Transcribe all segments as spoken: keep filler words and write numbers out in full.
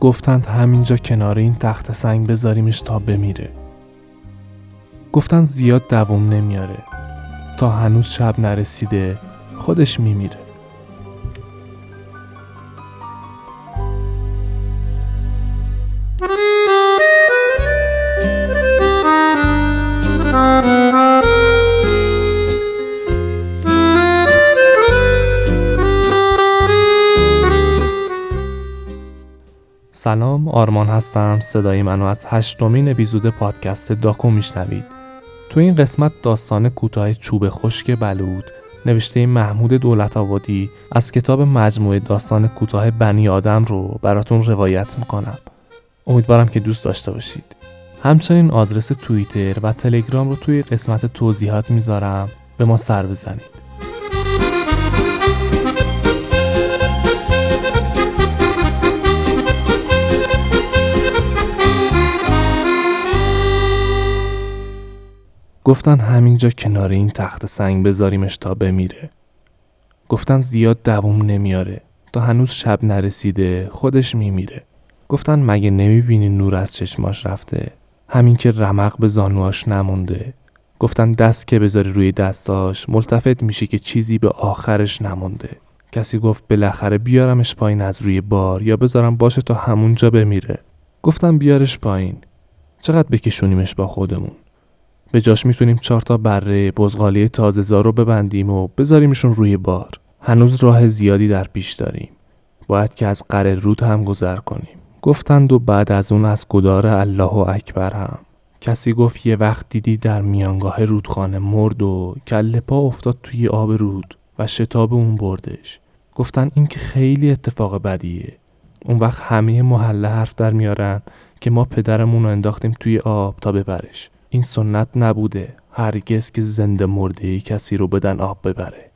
گفتند همینجا کنار این تخت سنگ بذاریمش تا بمیره. گفتند زیاد دوام نمیاره، تا هنوز شب نرسیده خودش میمیره. سلام، آرمان هستم. صدای منو از هشتمین اپیزود پادکست داکو میشنوید. تو این قسمت داستان کوتاه چوب خشک بلوط نوشته محمود دولت‌آبادی از کتاب مجموعه داستان کوتاه بنی آدم رو براتون روایت میکنم. امیدوارم که دوست داشته باشید. همچنین آدرس توییتر و تلگرام رو توی قسمت توضیحات میذارم، به ما سر بزنید. گفتن همینجا کنار این تخت سنگ بذاریمش تا بمیره. گفتن زیاد دوام نمیاره، تا هنوز شب نرسیده خودش میمیره. گفتن مگه نمیبینی نور از چشماش رفته، همین که رمق به زانواش نمونده. گفتن دست که بذاری روی دستاش ملتفت میشه که چیزی به آخرش نمونده. کسی گفت بالاخره بیارمش پایین از روی بار یا بذارم باشه تا همونجا بمیره. گفتم بیارش پایین، چقدر بکشونیمش با خودمون. به جاش میتونیم چهار تا بره بزغالی تازه زار رو ببندیم و بذاریمشون روی بار. هنوز راه زیادی در پیش داریم، باید که از قره رود هم گذر کنیم. گفتند و بعد از اون از گدار الله اکبر هم. کسی گفت یه وقت دیدی در میانگاه رودخانه مرد و کله پا افتاد توی آب رود و شتاب اون بردش. گفتن این که خیلی اتفاق بدیه. اون وقت همه محله حرف در میارن که ما پدرمون رو انداختیم توی آب تا ببرش. این سنت نبوده هرگز که زنده مرده کسی رو بدن آب ببره.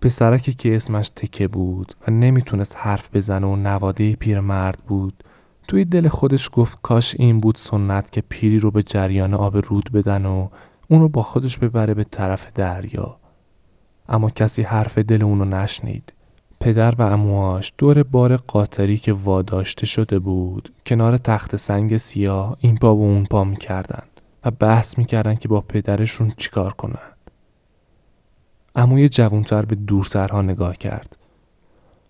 پسرکی که اسمش تکه بود و نمیتونست حرف بزنه و نواده پیرمرد بود، توی دل خودش گفت کاش این بود سنت که پیری رو به جریان آب رود بدن و اون رو با خودش ببره به طرف دریا. اما کسی حرف دل اون رو نشنید. پدر و عموهاش دور بار قاطری که واداشته شده بود کنار تخت سنگ سیاه این پا و اون پا میکردن و بحث میکردن که با پدرشون چیکار کنن. عموی جوانتر به دورترها نگاه کرد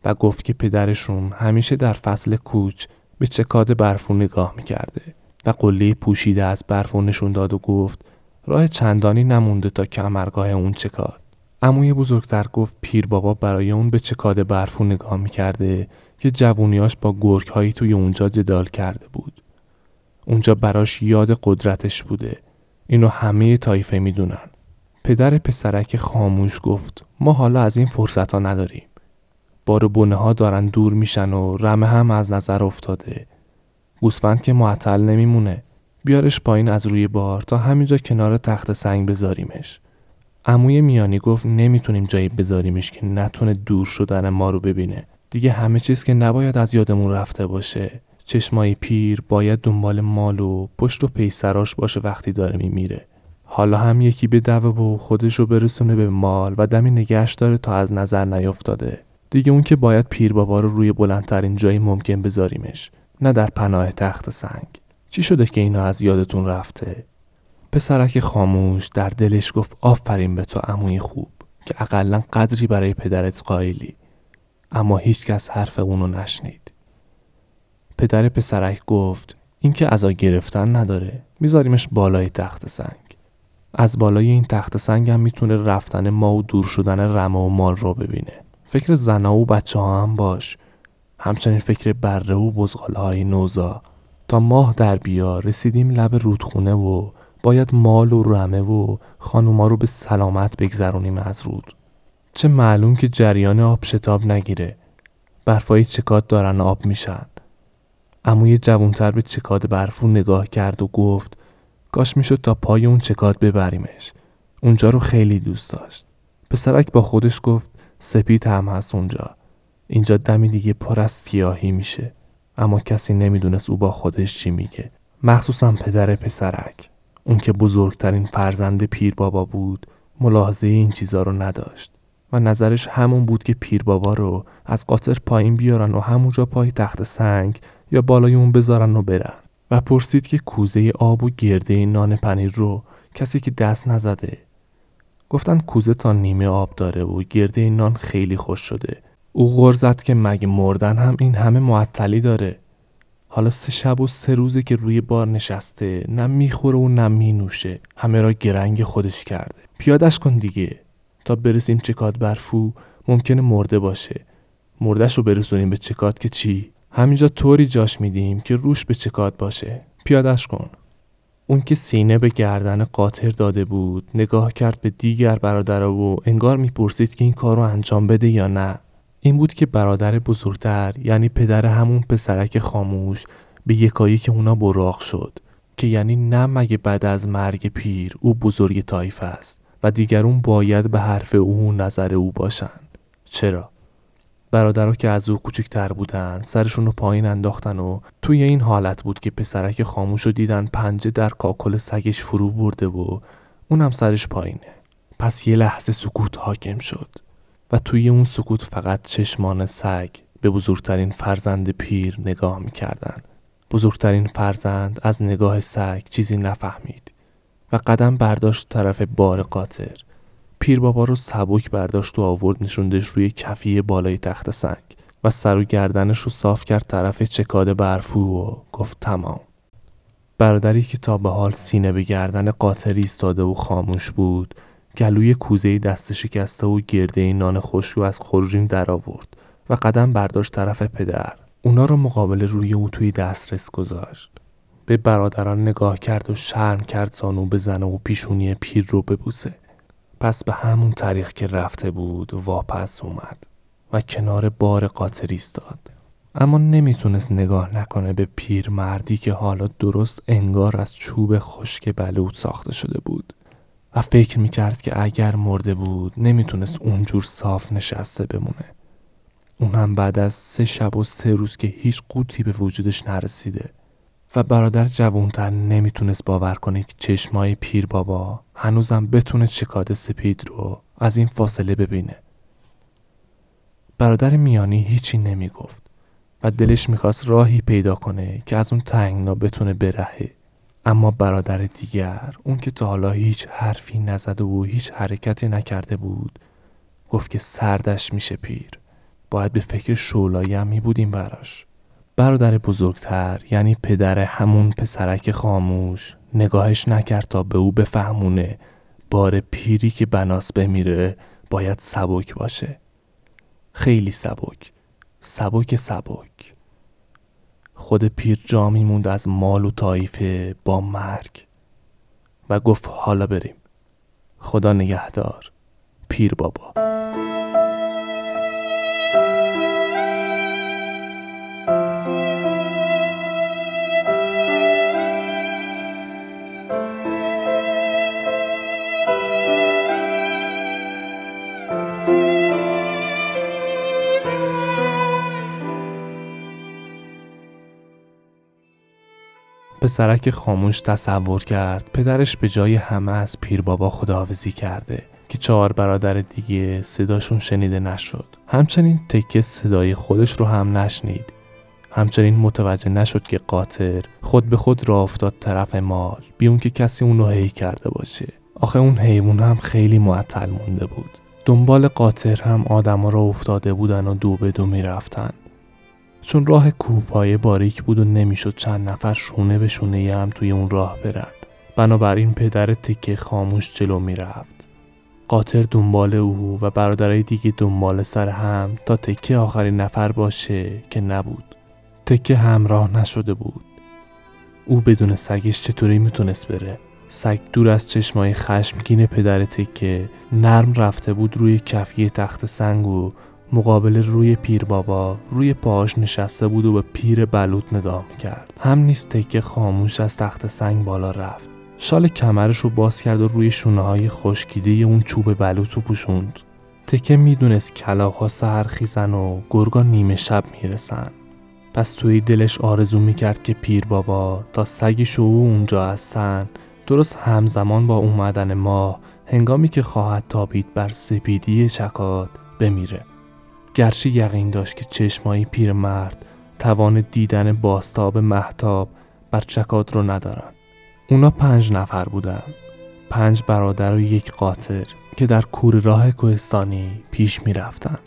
و گفت که پدرشون همیشه در فصل کوچ به چکاد برفو نگاه میکرده و قله پوشیده از برفو نشون داد و گفت راه چندانی نمونده تا کمرگاه اون چکاد. عموی بزرگتر گفت پیر بابا برای اون به چکاد برفو نگاه میکرده که جوونیاش با گرگ‌هایی توی اونجا جدال کرده بود. اونجا براش یاد قدرتش بوده. اینو همه طایفه میدونن. پدر پسرک خاموش گفت ما حالا از این فرصت ها نداریم. بارو بونه ها دارن دور میشن و رمه هم از نظر افتاده. گوسفند که معطل نمیمونه. بیارش پایین از روی بار تا همینجا کنار تخت سنگ بذاریمش. عموی میانی گفت نمیتونیم جایی بذاریمش که نتونه دور شدن ما رو ببینه. دیگه همه چیز که نباید از یادمون رفته باشه. چشمای پیر باید دنبال مال و پشت و پیسراش باشه وقتی داره میمیره. حالا هم یکی به دوه و خودش رو برسونه به مال و دمی نگهش داره تا از نظر نیافتاده. دیگه اون که باید پیر بابا رو روی بلندترین جایی ممکن بذاریمش، نه در پناه تخت سنگ. چی شده که اینا از یادتون رفته؟ پسرک خاموش در دلش گفت آفرین به تو عموی خوب که اقلن قدری برای پدرت قائلی. اما هیچ کس حرف اونو نشنید. پدر پسرک گفت این که ازا گرفتن نداره، میذاریمش بالای تخت سنگ. از بالای این تخت سنگ هم میتونه رفتن ما و دور شدن رمه و مال رو ببینه. فکر زنا و بچه ها هم باش، همچنین فکر بره و بزغال های نوزا. تا ماه در بیا رسیدیم لب رودخونه و باید مال و رمه و خانوما رو به سلامت بگذرونیم از رود. چه معلوم که جریان آب شتاب نگیره، برفای چکاد دارن آب میشن. عموی جوانتر به چکاد برفو نگاه کرد و گفت کاش میشد تا پای اون چکاد ببریمش. اونجا رو خیلی دوست داشت. پسرک با خودش گفت سپید هم هست اونجا. اینجا دمی دیگه پر از سیاهی میشه. اما کسی نمیدونست او با خودش چی میگه. مخصوصا پدر پسرک، اون که بزرگترین فرزند پیر بابا بود، ملاحظه این چیزا رو نداشت و نظرش همون بود که پیر بابا رو از قاطر پایین بیارن و همونجا پای تخت سنگ یا بالای اون بذارن و برن و پرسید که کوزه آب و گرده نان پنیر رو کسی که دست نزده. گفتن کوزه تا نیمه آب داره و گرده نان خیلی خوش شده. او غر زد که مگه مردن هم این همه معطلی داره؟ حالا سه شب و سه روزه که روی بار نشسته، نه میخوره و نه مینوشه، همه را گرنگ خودش کرده. پیادش کن دیگه تا برسیم چکاد برفو، ممکنه مرده باشه. مردش رو برسونیم به چکاد که چی؟ همینجا طوری جاش میدیم که روش به چکاد باشه. پیادش کن. اون که سینه به گردن قاطر داده بود نگاه کرد به دیگر برادرها و انگار میپرسید که این کار رو انجام بده یا نه. این بود که برادر بزرگتر، یعنی پدر همون پسرک خاموش، به یکایی که اونا براق شد، که یعنی نه مگه بعد از مرگ پیر او بزرگ طایفه است و دیگرون باید به حرف او نظر او باشن. چرا؟ برادرها که از او کوچکتر بودن سرشون رو پایین انداختن و توی این حالت بود که پسرک خاموش رو دیدن پنجه در کاکل سگش فرو برده و اونم سرش پایینه. پس یه لحظه سکوت حاکم شد و توی اون سکوت فقط چشمان سگ به بزرگترین فرزند پیر نگاه می‌کردن. بزرگترین فرزند از نگاه سگ چیزی نفهمید و قدم برداشت طرف بار قاطر. پیر بابا رو سبک برداشت و آورد نشوندش روی کفی بالای تخت سنگ و سر و گردنش رو صاف کرد طرف چکاد برفو و گفت تمام. برادری که تا به حال سینه به گردن قاطر ایستاده و خاموش بود، گلوی کوزه دست شکسته و گرده نان خشک از خورجین در آورد و قدم برداشت طرف پدر. اونا رو مقابل روی او توی دسترس گذاشت. به برادران نگاه کرد و شرم کرد زانو بزنه و پیشونی پیر رو ببوسه. پس به همون طریق که رفته بود واپس اومد و کنار بار قاطر ایستاد، اما نمیتونست نگاه نکنه به پیر مردی که حالا درست انگار از چوب خشک بلوط ساخته شده بود و فکر میکرد که اگر مرده بود نمیتونست اونجور صاف نشسته بمونه. اون هم بعد از سه شب و سه روز که هیچ قوتی به وجودش نرسیده. و برادر جوانتر نمیتونست باور کنه که چشمای پیر بابا هنوزم بتونه چکاد سپید رو از این فاصله ببینه. برادر میانی هیچی نمیگفت و دلش میخواست راهی پیدا کنه که از اون تنگنا بتونه برهه. اما برادر دیگر، اون که تا حالا هیچ حرفی نزده و هیچ حرکتی نکرده بود، گفت که سردش میشه پیر. باید به فکر شولایی هم میبودیم براش. برادر بزرگتر، یعنی پدر همون پسرک خاموش، نگاهش نکرد تا به او بفهمونه بار پیری که بناس بمیره باید سبک باشه. خیلی سبک. سبک سبک. خود پیر جا میموند از مال و طایفه با مرگ و گفت حالا بریم. خدا نگهدار پیر بابا. پسرک خاموش تصور کرد پدرش به جای همه از پیر بابا خداحافظی کرده که چهار برادر دیگه صداشون شنیده نشد. همچنین تکه صدای خودش رو هم نشنید. همچنین متوجه نشد که قاطر خود به خود راه افتاد طرف مال بیون که کسی اون رو هی کرده باشه. آخه اون حیوان هم خیلی معطل مونده بود. دنبال قاطر هم آدما را افتاده بودن و دو به دو می رفتن. چون راه کوهپایه باریک بود و نمیشد چند نفر شونه به شونه هم توی اون راه برن. بنابراین پدر تکه خاموش جلو میرفت، قاطر دنبال او و برادرای دیگه دنبال سر هم تا تکه آخرین نفر باشه که نبود. تکه همراه نشده بود. او بدون سگش چطوری میتونست بره؟ سگ دور از چشمای خشمگین پدر تکه نرم رفته بود روی کفیه تخت سنگ و مقابل روی پیر بابا روی پاهاش نشسته بود و به پیر بلوط نگاه میکرد. هم نیز تکه خاموش از تخت سنگ بالا رفت، شال کمرش رو باز کرد و روی شونه های خشکیده اون چوب بلوط رو پوشوند. تکه میدونست کلاغ‌ها سحر خیزن و گرگا نیمه شب میرسن، پس توی دلش آرزو میکرد که پیر بابا تا سگش و او اونجا هستن، درست همزمان با اومدن ماه، هنگامی که خواهد تابید بر سپیدی چکاد، بمیره. گرچه یقین داشت که چشمای پیر مرد توان دیدن بازتاب مهتاب بر چکاد رو ندارن. اونا پنج نفر بودن، پنج برادر و یک قاطر که در کوره راه کوهستانی پیش می رفتن.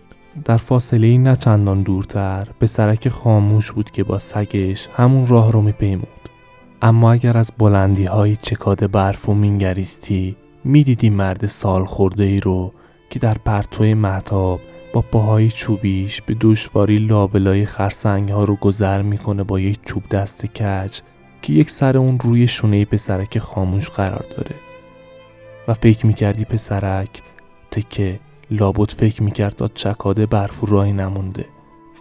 در فاصله نه چندان دورتر به سرک خاموش بود که با سگش همون راه رو می پیمود. اما اگر از بلندی های چکاد برفو مینگریستی می دیدی مرد سال خورده ای رو که در پرتوی مهتاب با پاهای چوبیش به دشواری لابلای خرسنگ ها رو گذر می کنه با یک چوب دست کج که یک سر اون روی شونه پسرک خاموش قرار داره و فکر می کردی پسرک تکه لابد فکر می کرد تا چکاد برفو رای نمونده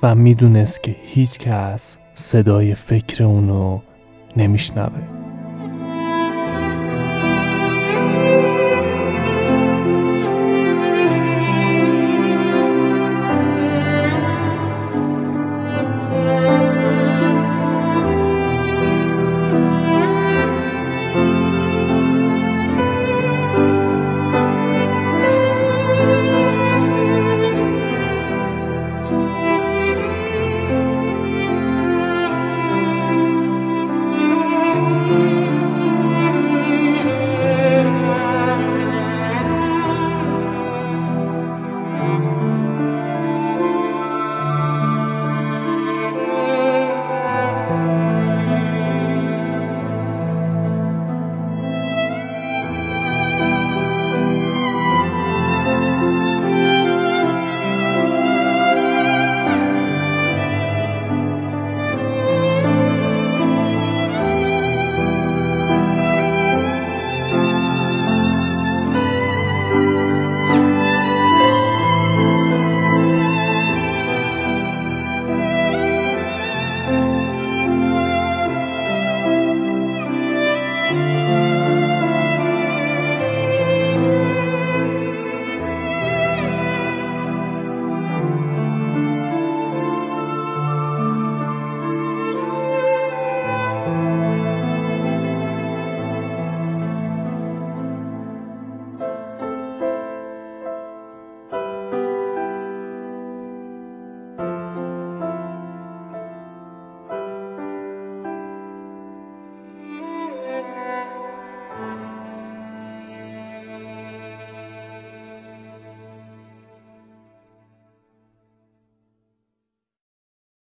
و می دونست که هیچ کس صدای فکر اونو نمی شنوه.